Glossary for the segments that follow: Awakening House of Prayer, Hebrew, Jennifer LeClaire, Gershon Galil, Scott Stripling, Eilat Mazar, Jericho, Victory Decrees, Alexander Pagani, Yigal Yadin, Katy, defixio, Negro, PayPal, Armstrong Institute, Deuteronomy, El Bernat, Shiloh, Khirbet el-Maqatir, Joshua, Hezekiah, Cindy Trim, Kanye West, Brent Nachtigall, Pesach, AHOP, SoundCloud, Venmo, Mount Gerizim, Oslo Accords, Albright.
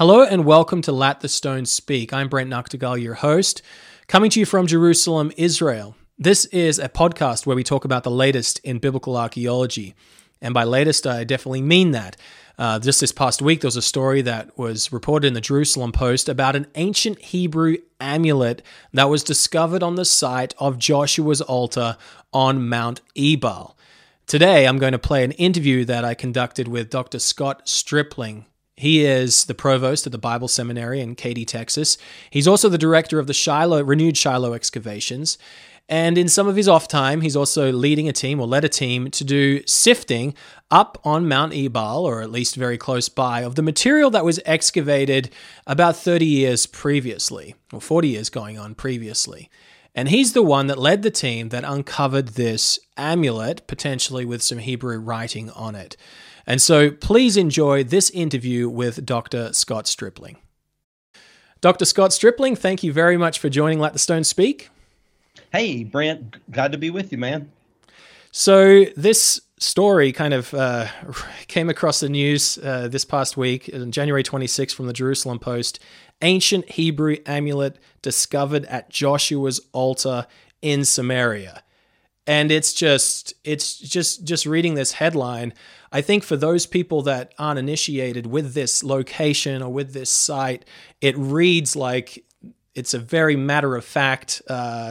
Hello and welcome to Let the Stone Speak. I'm Brent Nachtigall, your host, coming to you from Jerusalem, Israel. This is a podcast where we talk about the latest in biblical archaeology. And by latest, I definitely mean that. Just this past week, there was a story that was reported in the Jerusalem Post about an ancient Hebrew amulet that was discovered on the site of Joshua's altar on Mount Ebal. Today, I'm going to play an interview that I conducted with Dr. Scott Stripling. He is the provost at the Bible Seminary in Katy, Texas. He's also the director of the renewed Shiloh excavations. And in some of his off time, he's also led a team to do sifting up on Mount Ebal, or at least very close by, of the material that was excavated about 30 years previously, or 40 years going on previously. And he's the one that led the team that uncovered this amulet, potentially with some Hebrew writing on it. And so please enjoy this interview with Dr. Scott Stripling. Dr. Scott Stripling, thank you very much for joining Let the Stone Speak. Hey, Brent, glad to be with you, man. So this story kind of came across the news this past week, on January 26th from the Jerusalem Post. Ancient Hebrew amulet discovered at Joshua's altar in Samaria. And it's just reading this headline, I think for those people that aren't initiated with this location or with this site, it reads like it's a very matter-of-fact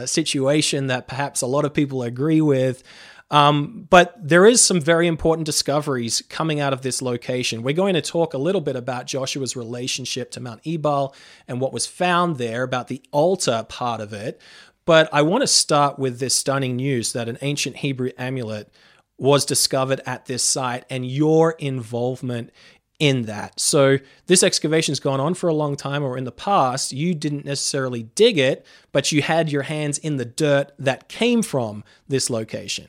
situation that perhaps a lot of people agree with. But there is some very important discoveries coming out of this location. We're going to talk a little bit about Joshua's relationship to Mount Ebal and what was found there, about the altar part of it. But I want to start with this stunning news that an ancient Hebrew amulet was discovered at this site and your involvement in that. So this excavation's gone on for a long time, or in the past, you didn't necessarily dig it, but you had your hands in the dirt that came from this location.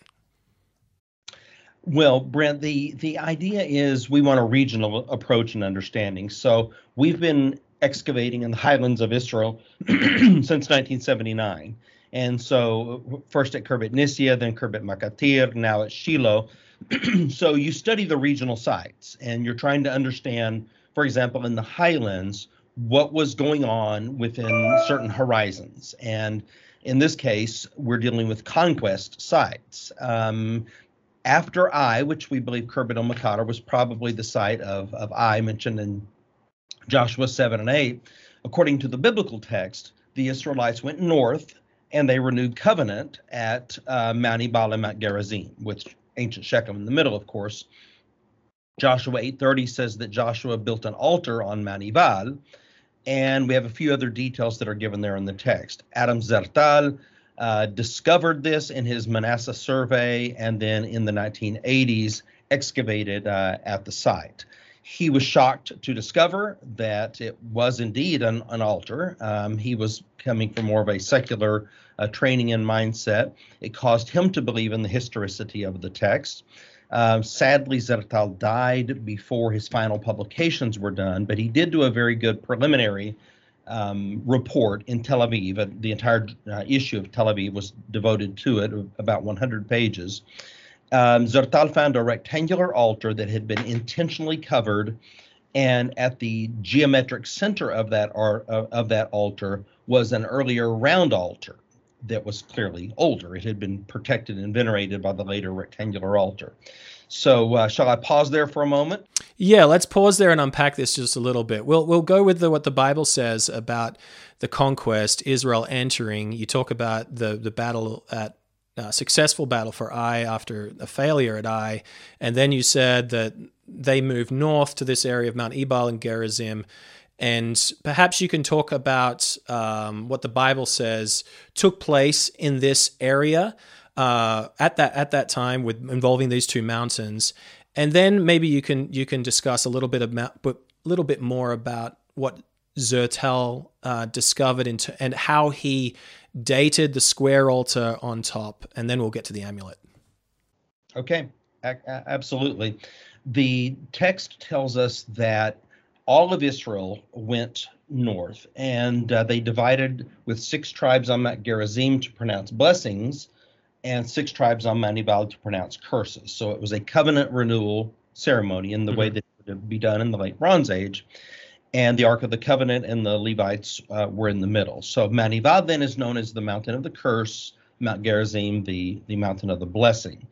Well, Brent, the idea is we want a regional approach and understanding. So we've been excavating in the highlands of Israel since 1979. And so first at Kerbet Nisya, then Khirbet el-Maqatir, now at Shiloh. So you study the regional sites and you're trying to understand, for example, in the highlands, what was going on within certain horizons. And in this case, we're dealing with conquest sites. After Ai, which we believe Khirbet el-Maqatir was probably the site of Ai mentioned in Joshua 7 and 8, according to the biblical text, the Israelites went north and they renewed covenant at Mount Ebal and Mount Gerizim, which ancient Shechem in the middle, of course. Joshua 8:30 says that Joshua built an altar on Mount Ebal, and we have a few other details that are given there in the text. Adam Zertal discovered this in his Manasseh survey, and then in the 1980s excavated at the site. He was shocked to discover that it was indeed an altar. He was coming from more of a secular training and mindset. It caused him to believe in the historicity of the text. Sadly, Zertal died before his final publications were done, but he did do a very good preliminary report in Tel Aviv. The entire issue of Tel Aviv was devoted to it, about 100 pages. Zertal found a rectangular altar that had been intentionally covered, and at the geometric center of that altar was an earlier round altar that was clearly older. It had been protected and venerated by the later rectangular altar. So shall I pause there for a moment? Yeah, let's pause there and unpack this just a little bit. We'll go with what the Bible says about the conquest, Israel entering. You talk about the battle at successful battle for Ai after a failure at Ai, and then you said that they moved north to this area of Mount Ebal and Gerizim. And perhaps you can talk about what the Bible says took place in this area at that time, with involving these two mountains. And then maybe you can discuss a little bit more about what Zertal discovered and how he dated the square altar on top. And then we'll get to the amulet. Okay, absolutely. The text tells us that all of Israel went north, and they divided with 6 tribes on Mount Gerizim to pronounce blessings and 6 tribes on Mount Ebal to pronounce curses. So it was a covenant renewal ceremony in the way that it would be done in the late Bronze Age. and the Ark of the Covenant and the Levites were in the middle. So Maniva then is known as the Mountain of the Curse, Mount Gerizim, the Mountain of the Blessing.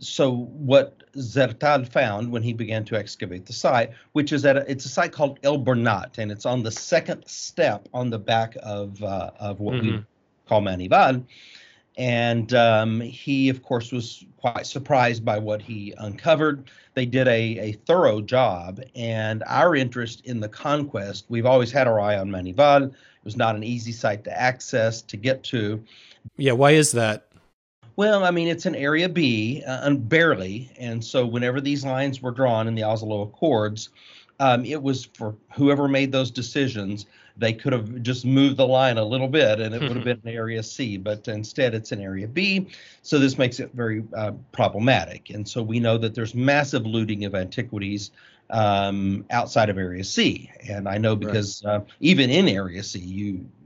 So what Zertal found when he began to excavate the site, which is that it's a site called El Bernat, and it's on the second step on the back of what we call Manival. And he, of course, was quite surprised by what he uncovered. They did a thorough job, and our interest in the conquest, we've always had our eye on Manival. It was not an easy site to access, to get to. Yeah, why is that? Well, I mean, it's an Area B, barely, and so whenever these lines were drawn in the Oslo Accords, it was for whoever made those decisions, they could have just moved the line a little bit and it would have been an Area C, but instead it's an Area B, so this makes it very problematic. And so we know that there's massive looting of antiquities outside of Area C, and I know because even in Area C,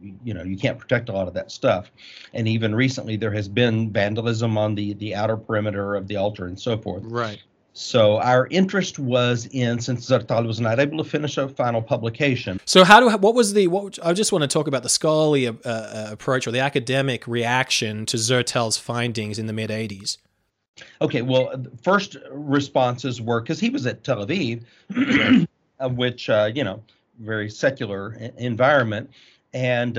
you know, you can't protect a lot of that stuff, and even recently there has been vandalism on the outer perimeter of the altar and so forth. Right. So our interest was in, since Zertal was not able to finish a final publication. So I just want to talk about the scholarly approach or the academic reaction to Zertal's findings in the mid-'80s. Okay, well, first responses were, because he was at Tel Aviv, which, you know, very secular environment, and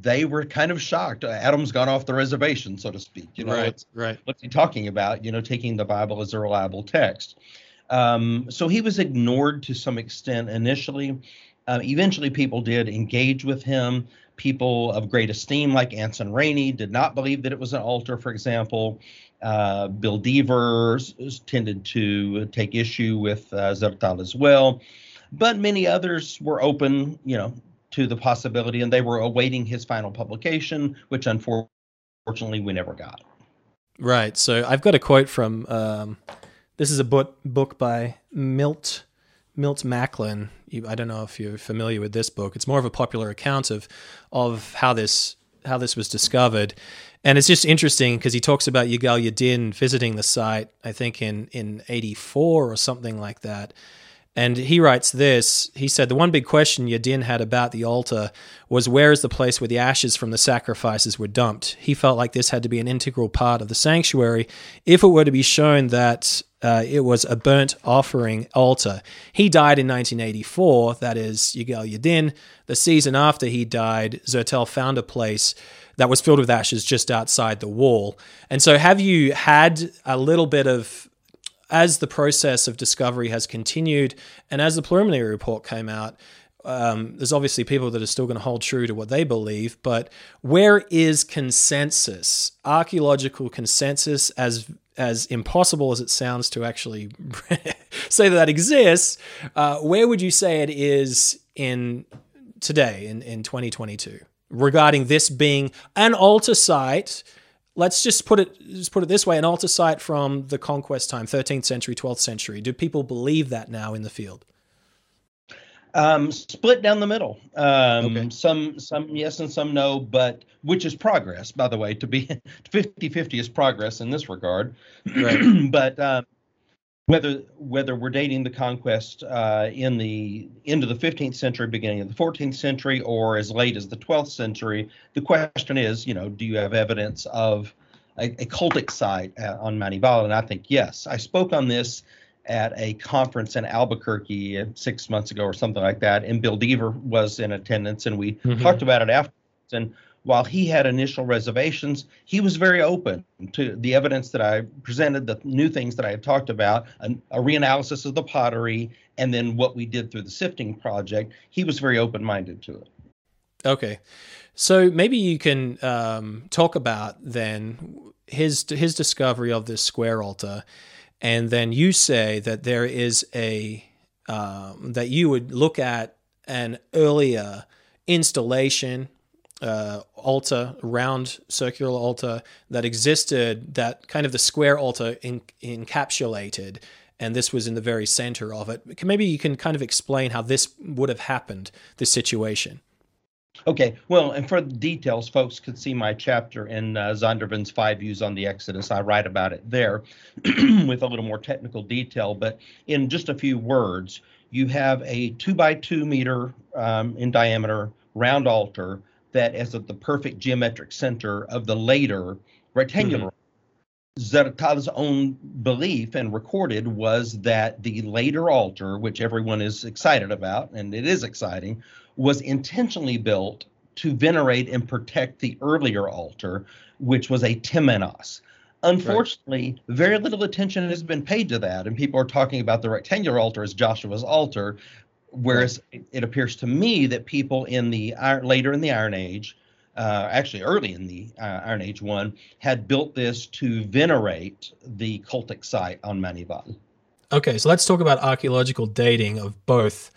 they were kind of shocked. Adam's gone off the reservation, so to speak. You know, what's he talking about, you know, taking the Bible as a reliable text. So he was ignored to some extent initially. Eventually, people did engage with him. People of great esteem, like Anson Rainey, did not believe that it was an altar, for example. Bill Dever tended to take issue with Zertal as well. But many others were open, you know, to the possibility, and they were awaiting his final publication, which unfortunately we never got. Right. So I've got a quote from, this is a book by Milt Macklin. I don't know if you're familiar with this book. It's more of a popular account of how this was discovered. And it's just interesting because he talks about Yigal Yadin visiting the site, I think in 84 or something like that. And he writes this, he said, the one big question Yadin had about the altar was, where is the place where the ashes from the sacrifices were dumped? He felt like this had to be an integral part of the sanctuary if it were to be shown that it was a burnt offering altar. He died in 1984, that is Yigal Yadin. The season after he died, Zertal found a place that was filled with ashes just outside the wall. And so have you had a little bit of, as the process of discovery has continued and as the preliminary report came out, there's obviously people that are still going to hold true to what they believe, but where is consensus, archaeological consensus, as impossible as it sounds to actually say that exists, where would you say it is in today, in 2022, regarding this being an altar site? Let's just put it this way, an altar site from the conquest time, 13th century, 12th century. Do people believe that now in the field? Split down the middle. Okay. Some yes and some no, but which is progress, by the way. To be 50-50 is progress in this regard. Right. But whether we're dating the conquest in the end of the 15th century, beginning of the 14th century, or as late as the 12th century, the question is, you know, do you have evidence of a cultic site on Manival? And I think yes. I spoke on this at a conference in Albuquerque 6 months ago or something like that, and Bill Dever was in attendance, and we talked about it afterwards. And while he had initial reservations, he was very open to the evidence that I presented, the new things that I had talked about, a reanalysis of the pottery, and then what we did through the sifting project. He was very open-minded to it. Okay. So maybe you can talk about then his discovery of this square altar, and then you say that there is that you would look at an earlier installation, altar, round circular altar that existed, that kind of the square altar encapsulated, and this was in the very center of it. Maybe you can kind of explain how this would have happened, this situation. Okay, well, and for the details, folks could see my chapter in Zondervan's 5 Views on the Exodus. I write about it there with a little more technical detail, but in just a few words, you have a 2 by 2 meter in diameter round altar that is at the perfect geometric center of the later rectangular. Zertal's own belief and recorded was that the later altar, which everyone is excited about, and it is exciting, was intentionally built to venerate and protect the earlier altar, which was a temenos. Unfortunately, right. Very little attention has been paid to that, and people are talking about the rectangular altar as Joshua's altar, whereas it appears to me that people in the later in the Iron Age, actually early in the Iron Age one, had built this to venerate the cultic site on Mount Ebal. Okay, so let's talk about archaeological dating of both,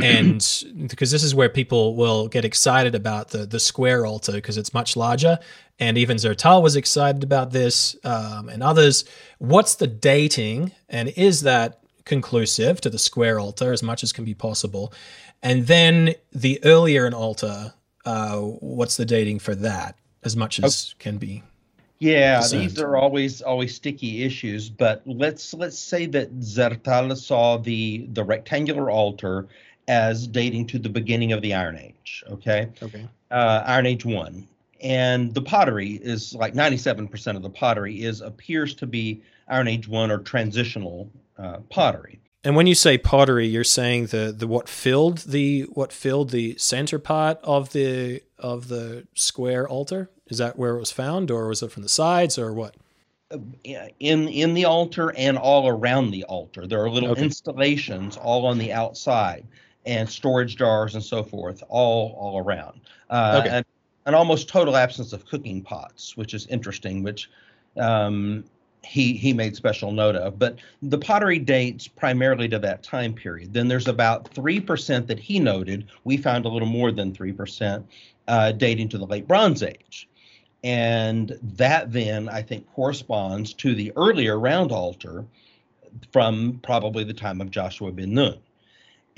and because this is where people will get excited about the square altar because it's much larger, and even Zertal was excited about this and others. What's the dating, and is that conclusive to the square altar as much as can be possible? And then the earlier an altar, what's the dating for that as much as can be? Yeah, these are always sticky issues, but let's say that Zertal saw the rectangular altar as dating to the beginning of the Iron Age, okay? Iron Age 1. And the pottery is like 97% of the pottery appears to be Iron Age 1 or transitional pottery. And when you say pottery, you're saying the what filled the center part of the square altar? Is that where it was found, or was it from the sides, or what? In the altar and all around the altar. There are little installations all on the outside, and storage jars and so forth, all around. And an almost total absence of cooking pots, which is interesting, which he made special note of. But the pottery dates primarily to that time period. Then there's about 3% that he noted. We found a little more than 3% dating to the late Bronze Age. And that then, I think, corresponds to the earlier round altar from probably the time of Joshua ben Nun.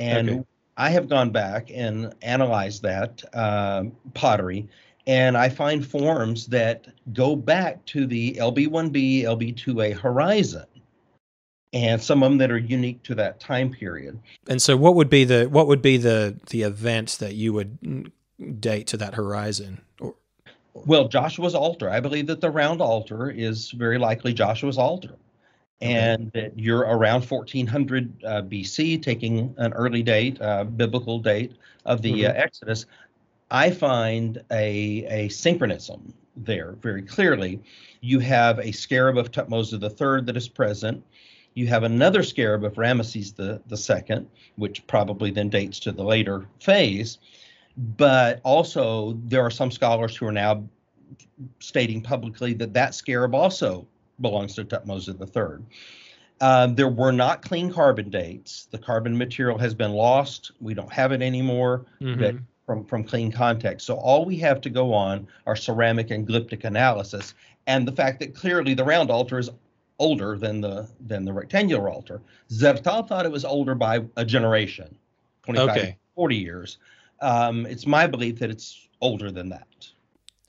And I have gone back and analyzed that pottery, and I find forms that go back to the LB1B, LB2A horizon, and some of them that are unique to that time period. And so what would be the event that you would date to that horizon? Well, Joshua's altar. I believe that the round altar is very likely Joshua's altar, and that you're around 1400 BC, taking an early date, biblical date of the Exodus. I find a synchronism there very clearly. You have a scarab of Tutmosis III that is present. You have another scarab of Ramesses II, which probably then dates to the later phase. But also, there are some scholars who are now stating publicly that that scarab also belongs to Tutmosis III. There were not clean carbon dates. The carbon material has been lost. We don't have it anymore from clean context. So all we have to go on are ceramic and glyptic analysis, and the fact that clearly the round altar is older than the rectangular altar. Zertal thought it was older by a generation, 25 to 40 years. It's my belief that it's older than that.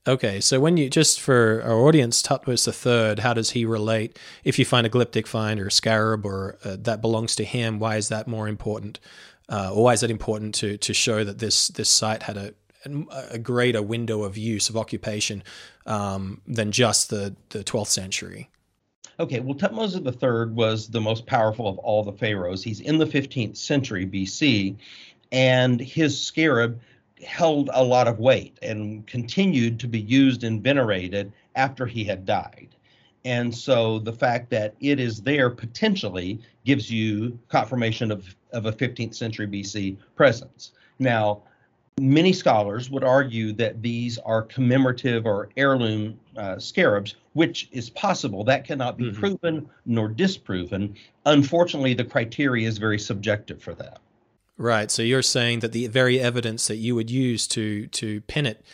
Okay, so when you, just for our audience, Tutmosis III, how does he relate? If you find a glyptic find or a scarab or that belongs to him, why is that more important? Or why is it important to show that this site had a greater window of use, of occupation, than just the 12th century? Okay, well, Tutmosis III was the most powerful of all the pharaohs. He's in the 15th century BC, and his scarab held a lot of weight and continued to be used and venerated after he had died. And so the fact that it is there potentially gives you confirmation of a 15th century BC presence. Now, many scholars would argue that these are commemorative or heirloom scarabs, which is possible. That cannot be proven nor disproven. Unfortunately, the criteria is very subjective for that. Right. So you're saying that the very evidence that you would use to pin it,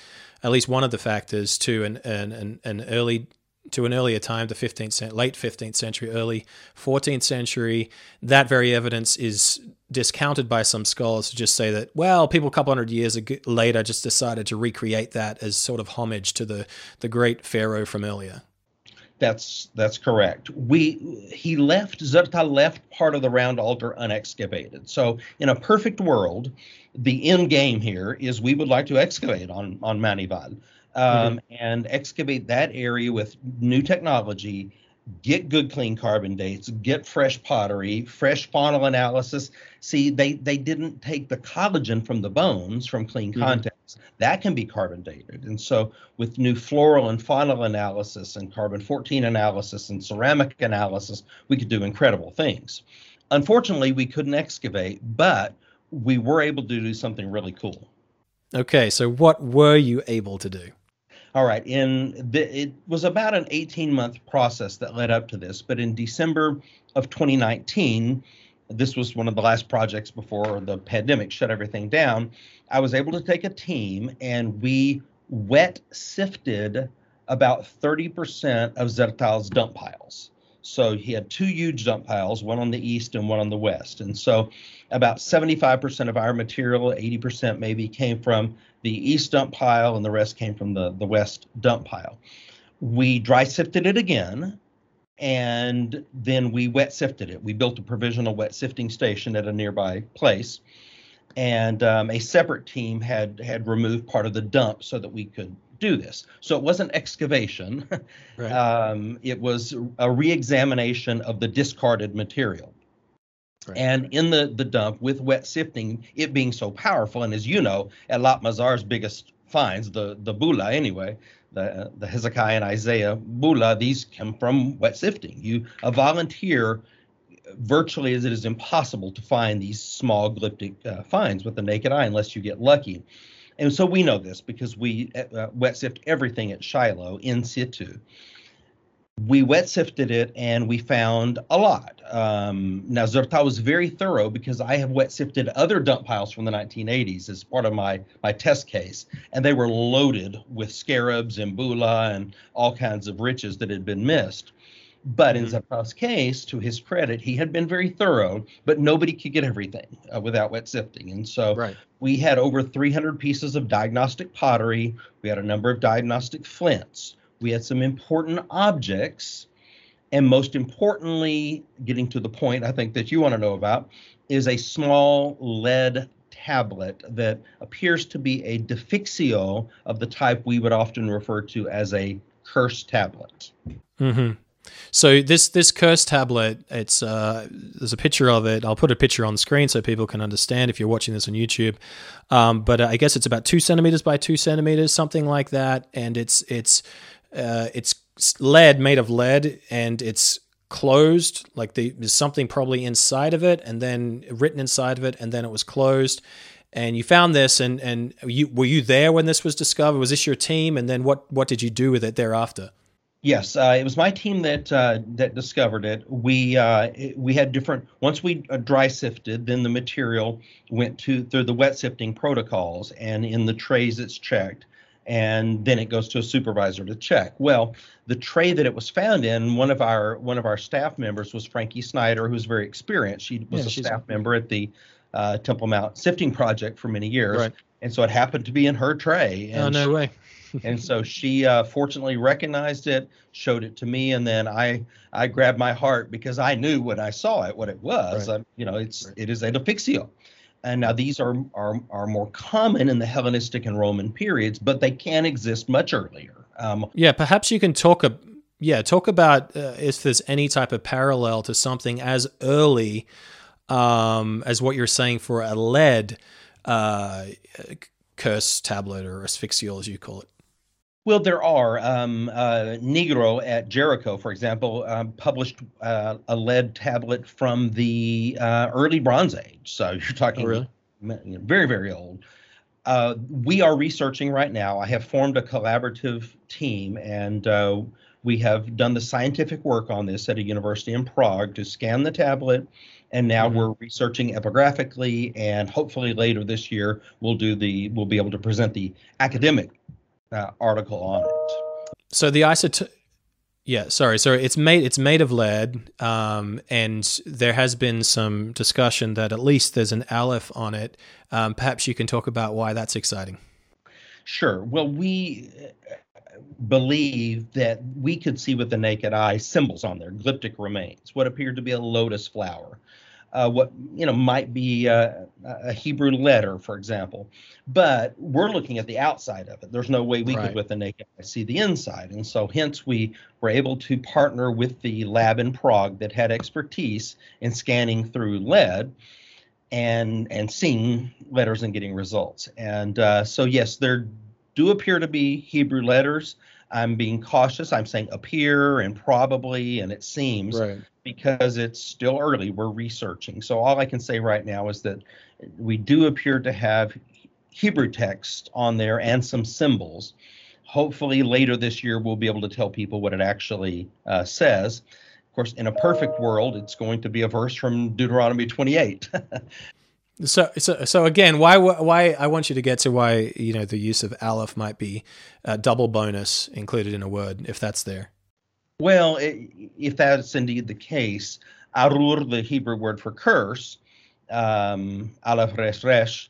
at least one of the factors, to an early to an earlier time, the 15th, late 15th century, early 14th century. That very evidence is discounted by some scholars to just say that, well, people a couple hundred years later just decided to recreate that as sort of homage to the great pharaoh from earlier. That's correct. Zertal left part of the round altar unexcavated. So in a perfect world, the end game here is we would like to excavate on Mount Ebal and excavate that area with new technology, get good clean carbon dates, get fresh pottery, fresh faunal analysis. See, they didn't take the collagen from the bones from clean contacts. That can be carbon dated. And so with new floral and faunal analysis and carbon-14 analysis and ceramic analysis, we could do incredible things. Unfortunately, we couldn't excavate, but we were able to do something really cool. Okay, so what were you able to do? All right. It was about an 18-month process that led up to this. But in December of 2019, this was one of the last projects before the pandemic shut everything down. I was able to take a team and we wet sifted about 30% of Zertal's dump piles. So he had two huge dump piles, one on the east and one on the west. And so about 75% of our material, 80% maybe, came from the east dump pile and the rest came from the west dump pile. We dry sifted it again and then we wet sifted it. We built a provisional wet sifting station at a nearby place. And a separate team had removed part of the dump so that we could do this. So it wasn't excavation. Right. It was a reexamination of the discarded material. Right. And in the dump with wet sifting, it being so powerful, and as you know, Eilat Mazar's biggest finds, the bula anyway, the Hezekiah and Isaiah bula, these come from wet sifting. A volunteer, virtually as it is impossible to find these small glyptic finds with the naked eye unless you get lucky. And so we know this because we wet sift everything at Shiloh in situ. We wet sifted it and we found a lot. Now, Zertal was very thorough because I have wet sifted other dump piles from the 1980s as part of my test case. And they were loaded with scarabs and bula and all kinds of riches that had been missed. But in Zertal's case, to his credit, he had been very thorough, but nobody could get everything without wet sifting. And so we had over 300 pieces of diagnostic pottery. We had a number of diagnostic flints. We had some important objects. And most importantly, getting to the point I think that you want to know about, is a small lead tablet that appears to be a defixio of the type we would often refer to as a curse tablet. Mm-hmm. So this curse tablet, it's there's a picture of it. I'll put a picture on the screen so people can understand if you're watching this on YouTube. But I guess it's about 2 centimeters by 2 centimeters, something like that. And it's lead, made of lead, and it's closed. Like there's something probably inside of it, and then written inside of it, and then it was closed. And you found this, and were you there when this was discovered? Was this your team? And then what did you do with it thereafter? Yes, it was my team that discovered it. We had different. Once we dry sifted, then the material went through the wet sifting protocols, and in the trays it's checked, and then it goes to a supervisor to check. Well, the tray that it was found in, one of our staff members was Frankie Snyder, who's very experienced. She was a staff member at the Temple Mount Sifting Project for many years, right. And so it happened to be in her tray. And no way. And so she fortunately recognized it, showed it to me, and then I grabbed my heart because I knew when I saw it what it was. Right. It is a defixio. And now these are more common in the Hellenistic and Roman periods, but they can exist much earlier. Perhaps you can talk about if there's any type of parallel to something as early as what you're saying for a lead curse tablet or asphyxial, as you call it. Well, there are. Negro at Jericho, for example, published a lead tablet from the early Bronze Age. So you're talking very, very old. We are researching right now. I have formed a collaborative team, and we have done the scientific work on this at a university in Prague to scan the tablet. And now we're researching epigraphically, and hopefully later this year we'll be able to present the academic article on it. So the Yeah, sorry. It's made of lead, and there has been some discussion that at least there's an aleph on it. Perhaps you can talk about why that's exciting. Sure. Well, we believe that we could see with the naked eye symbols on there, glyptic remains, what appeared to be a lotus flower, might be a Hebrew letter, for example. But we're looking at the outside of it. There's no way we could, with the naked eye, see the inside. And so hence we were able to partner with the lab in Prague that had expertise in scanning through lead and seeing letters and getting results. And so, yes, there do appear to be Hebrew letters. I'm being cautious. I'm saying appear and probably and it seems, because it's still early. We're researching. So all I can say right now is that we do appear to have Hebrew text on there and some symbols. Hopefully later this year, we'll be able to tell people what it actually says. Of course, in a perfect world, it's going to be a verse from Deuteronomy 28. So again, why I want you to get to why, you know, the use of aleph might be a double bonus included in a word, if that's there. Well, if that's indeed the case, arur, the Hebrew word for curse, aleph resh resh,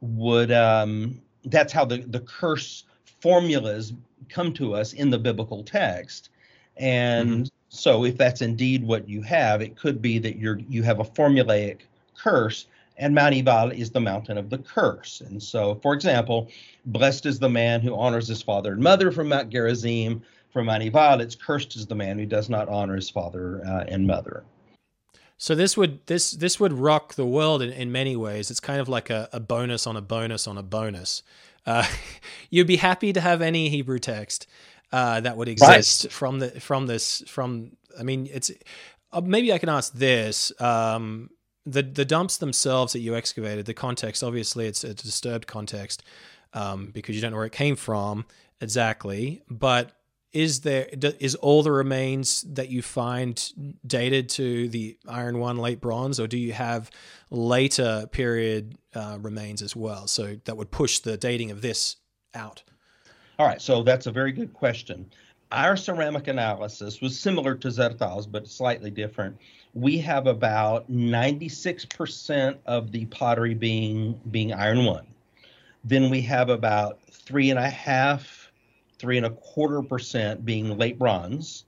would, that's how the curse formulas come to us in the biblical text. And so if that's indeed what you have, it could be that you have a formulaic curse. And Mount Ebal is the mountain of the curse. And so, for example, blessed is the man who honors his father and mother from Mount Gerizim. From Mount Ebal, it's cursed is the man who does not honor his father and mother. So this would rock the world in many ways. It's kind of like a bonus on a bonus on a bonus. You'd be happy to have any Hebrew text that would exist from this. I mean, it's maybe I can ask this. The dumps themselves that you excavated, the context, obviously it's a disturbed context because you don't know where it came from exactly. But is all the remains that you find dated to the Iron I, late bronze, or do you have later period remains as well? So that would push the dating of this out. All right, so that's a very good question. Our ceramic analysis was similar to Zertal's, but slightly different. We have about 96% of the pottery being Iron I. Then we have about 3.25% being late bronze.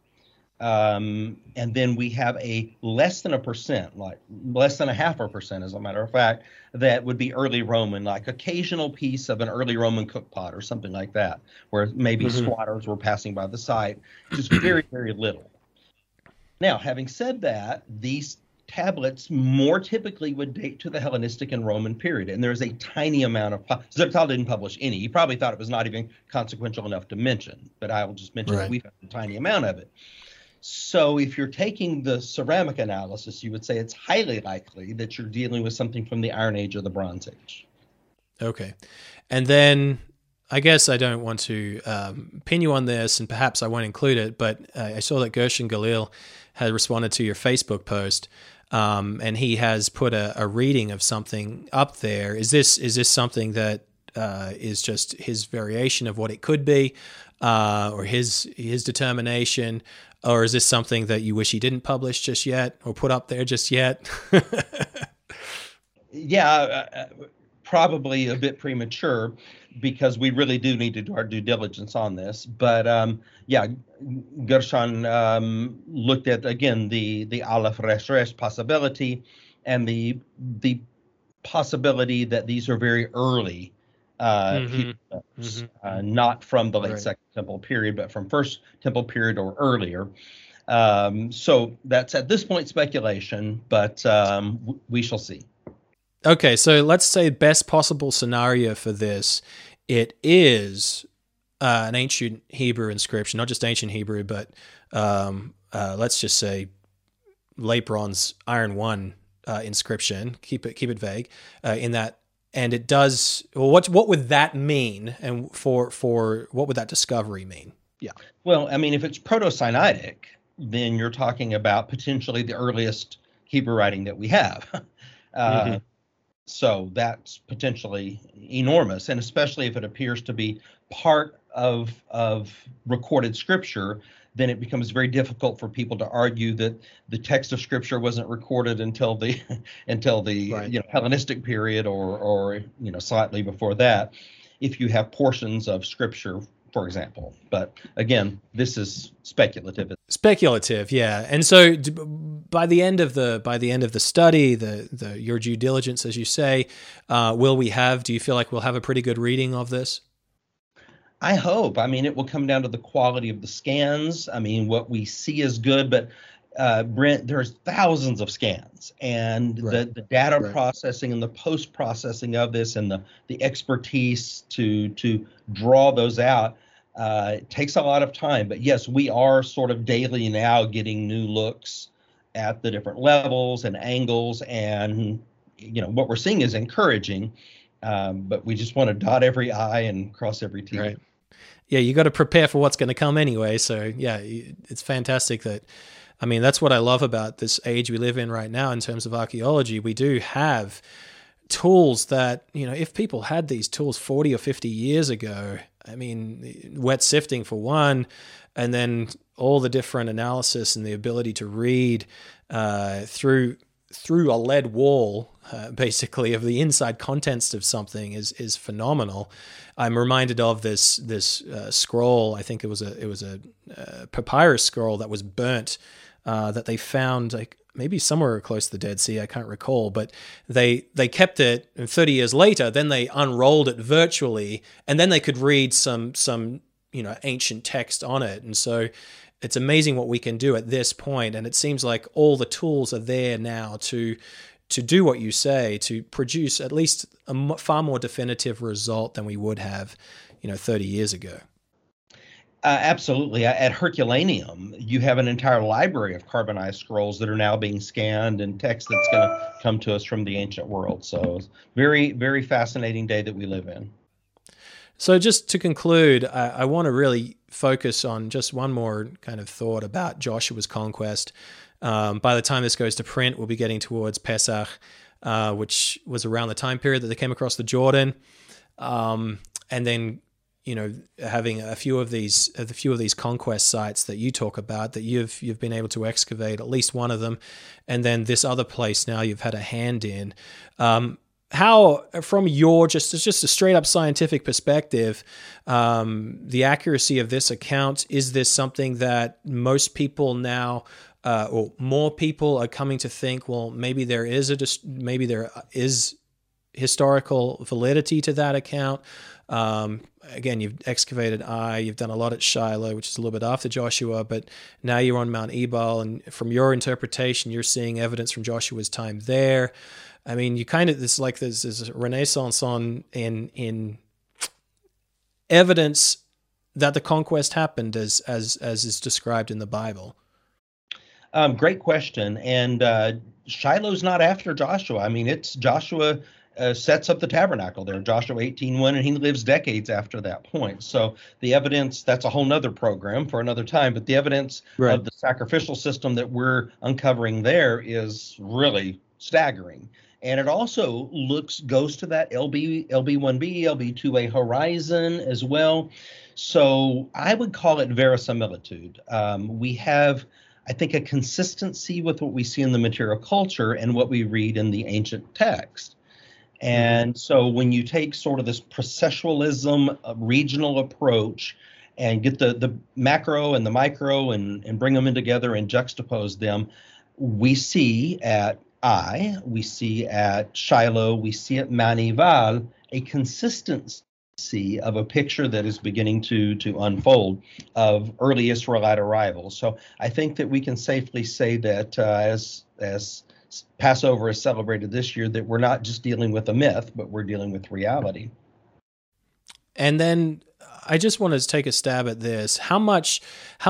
And then we have a less than 0.5%, as a matter of fact, that would be early Roman, like occasional piece of an early Roman cook pot or something like that, where maybe squatters were passing by the site, just very, very little. Now, having said that, these tablets more typically would date to the Hellenistic and Roman period, and there's a tiny amount of Zertal didn't publish any. He probably thought it was not even consequential enough to mention, but I will just mention that we've had a tiny amount of it. So if you're taking the ceramic analysis, you would say it's highly likely that you're dealing with something from the Iron Age or the Bronze Age. Okay. And then I guess I don't want to pin you on this, and perhaps I won't include it, but I saw that Gershon Galil had responded to your Facebook post, and he has put a reading of something up there. Is this something that is just his variation of what it could be, or his determination? Or is this something that you wish he didn't publish just yet or put up there just yet? Probably a bit premature because we really do need to do our due diligence on this. But Gershon looked at, again, the Aleph Resh Resh possibility and the possibility that these are very early not from the late Second Temple period, but from First Temple period or earlier. So that's at this point speculation, but we shall see. Okay, so let's say best possible scenario for this. It is an ancient Hebrew inscription, not just ancient Hebrew, but let's just say late bronze Iron I inscription. Keep it vague in that. And it does. Well, what would that mean? And for what would that discovery mean? Yeah. Well, I mean, if it's Proto-Sinaitic, then you're talking about potentially the earliest Hebrew writing that we have. So that's potentially enormous, and especially if it appears to be part of recorded scripture, then it becomes very difficult for people to argue that the text of scripture wasn't recorded until the right. Hellenistic period or slightly before that, if you have portions of scripture, for example. But again, this is speculative. Speculative, yeah. And so by the end of the study, your due diligence, as you say, do you feel like we'll have a pretty good reading of this? I hope. I mean, it will come down to the quality of the scans. I mean, what we see is good, but Brent, there's thousands of scans, and right. the data right. processing and the post-processing of this and the expertise to draw those out takes a lot of time. But yes, we are sort of daily now getting new looks at the different levels and angles, and what we're seeing is encouraging. But we just want to dot every I and cross every T. Right. Yeah, you got to prepare for what's going to come anyway. So yeah, it's fantastic that, I mean, that's what I love about this age we live in right now in terms of archaeology. We do have tools that, if people had these tools 40 or 50 years ago, I mean, wet sifting for one, and then all the different analysis and the ability to read through a lead wall, basically, of the inside contents of something is phenomenal. I'm reminded of this scroll. I think it was a papyrus scroll that was burnt, that they found maybe somewhere close to the Dead Sea. I can't recall, but they kept it, and 30 years later, then they unrolled it virtually, and then they could read some ancient text on it. And so it's amazing what we can do at this point, and it seems like all the tools are there now to do what you say, to produce at least a far more definitive result than we would have, 30 years ago. Absolutely. At Herculaneum, you have an entire library of carbonized scrolls that are now being scanned, and text that's going to come to us from the ancient world. So very, very fascinating day that we live in. So just to conclude, I want to really focus on just one more kind of thought about Joshua's conquest. By the time this goes to print, we'll be getting towards Pesach, which was around the time period that they came across the Jordan, and then having a few of these conquest sites that you talk about, that you've been able to excavate at least one of them, and then this other place now you've had a hand in. How, from your just a straight up scientific perspective, the accuracy of this account, is this something that most people now, or more people, are coming to think, well, maybe there is historical validity to that account? Again, you've excavated you've done a lot at Shiloh, which is a little bit after Joshua, but now you're on Mount Ebal, and from your interpretation, you're seeing evidence from Joshua's time there. I mean, you kind of, it's like there's this renaissance in evidence that the conquest happened as is described in the Bible. Great question. And Shiloh's not after Joshua. I mean, it's Joshua sets up the tabernacle there, Joshua 18:1, and he lives decades after that point. So the evidence, that's a whole nother program for another time, but the evidence right. of the sacrificial system that we're uncovering there is really staggering. And it also goes to that LB1B, LB2A horizon as well. So I would call it verisimilitude. We have, I think, a consistency with what we see in the material culture and what we read in the ancient text. And so when you take sort of this processualism, regional approach, and get the macro and the micro and bring them in together and juxtapose them, we see at we see at Shiloh, we see at Mount Ebal a consistency of a picture that is beginning to unfold of early Israelite arrivals. So I think that we can safely say that as Passover is celebrated this year, that we're not just dealing with a myth, but we're dealing with reality. And then I just want to take a stab at this. How much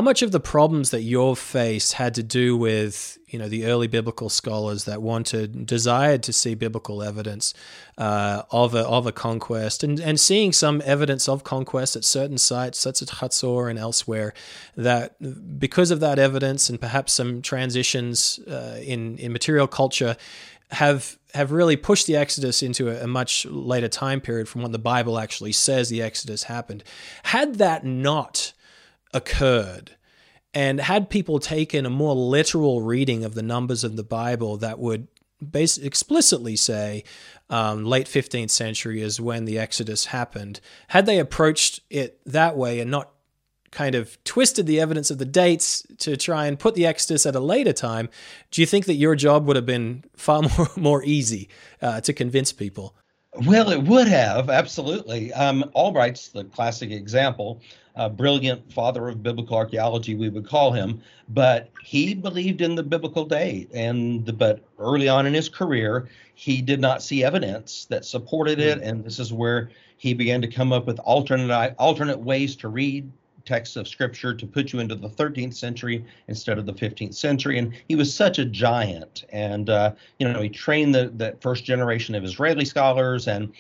of the problems that you've faced had to do with, the early biblical scholars that desired to see biblical evidence of a conquest, and seeing some evidence of conquest at certain sites, such as Hatzor and elsewhere, that because of that evidence and perhaps some transitions in material culture, have really pushed the Exodus into a much later time period from when the Bible actually says the Exodus happened. Had that not occurred, and had people taken a more literal reading of the numbers of the Bible that would explicitly say late 15th century is when the Exodus happened, had they approached it that way and not kind of twisted the evidence of the dates to try and put the Exodus at a later time, do you think that your job would have been far more easy to convince people? Well, it would have, absolutely. Albright's the classic example, a brilliant father of biblical archaeology, we would call him, but he believed in the biblical date. But early on in his career, he did not see evidence that supported it, and this is where he began to come up with alternate ways to read texts of scripture to put you into the 13th century instead of the 15th century. And he was such a giant. And, he trained the first generation of Israeli scholars. And,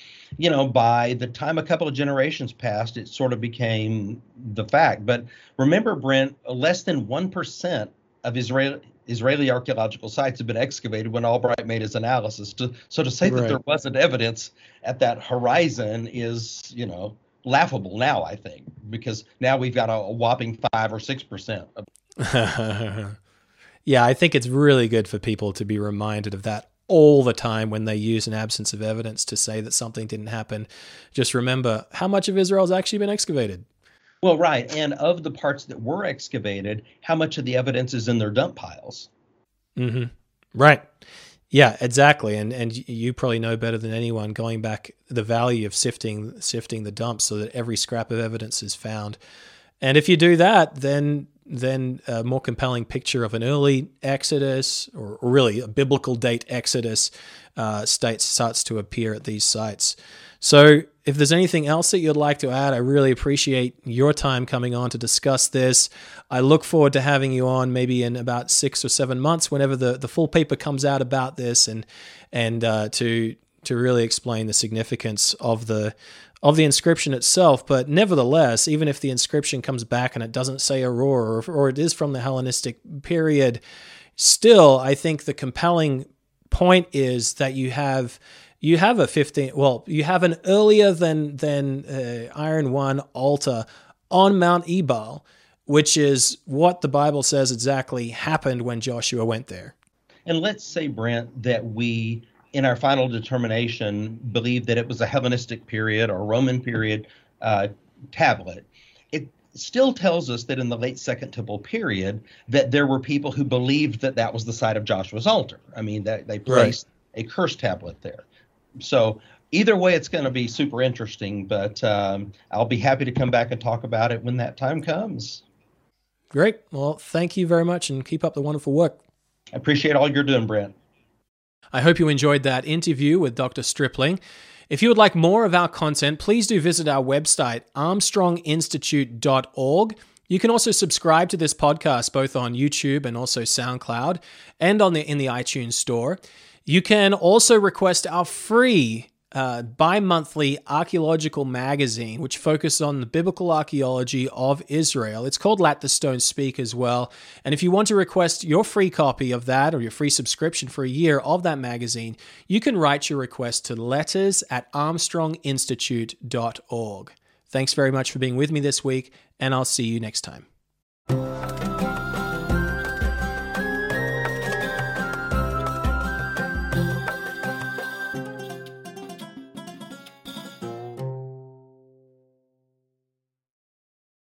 by the time a couple of generations passed, it sort of became the fact. But remember, Brent, less than 1% of Israeli archaeological sites have been excavated when Albright made his analysis. So to say that there wasn't evidence at that horizon is, laughable now, I think, because now we've got a whopping 5 or 6%. Yeah, I think it's really good for people to be reminded of that all the time when they use an absence of evidence to say that something didn't happen. Just remember how much of Israel's actually been excavated. Well, right. And of the parts that were excavated, how much of the evidence is in their dump piles? Mm-hmm. Right. Yeah, exactly. And you probably know better than anyone, going back, the value of sifting the dumps so that every scrap of evidence is found. And if you do that, then a more compelling picture of an early Exodus, or really a biblical date Exodus, starts to appear at these sites. So if there's anything else that you'd like to add, I really appreciate your time coming on to discuss this. I look forward to having you on maybe in about 6 or 7 months, whenever the full paper comes out about this, and to really explain the significance of the inscription itself. But nevertheless, even if the inscription comes back and it doesn't say Aurora, or it is from the Hellenistic period, still, I think the compelling point is that you have an earlier than Iron 1 altar on Mount Ebal, which is what the Bible says exactly happened when Joshua went there. And let's say, Brent, that we, in our final determination, believe that it was a Hellenistic period or Roman period tablet. It still tells us that in the late Second Temple period that there were people who believed that that was the site of Joshua's altar. I mean, that they placed a curse tablet there. So either way, it's going to be super interesting, but I'll be happy to come back and talk about it when that time comes. Great. Well, thank you very much, and keep up the wonderful work. I appreciate all you're doing, Brent. I hope you enjoyed that interview with Dr. Stripling. If you would like more of our content, please do visit our website, armstronginstitute.org. You can also subscribe to this podcast both on YouTube and also SoundCloud, and in the iTunes store. You can also request our free bi-monthly archaeological magazine, which focuses on the biblical archaeology of Israel. It's called Let the Stone Speak as well. And if you want to request your free copy of that, or your free subscription for a year of that magazine, you can write your request to letters@armstronginstitute.org. Thanks very much for being with me this week, and I'll see you next time.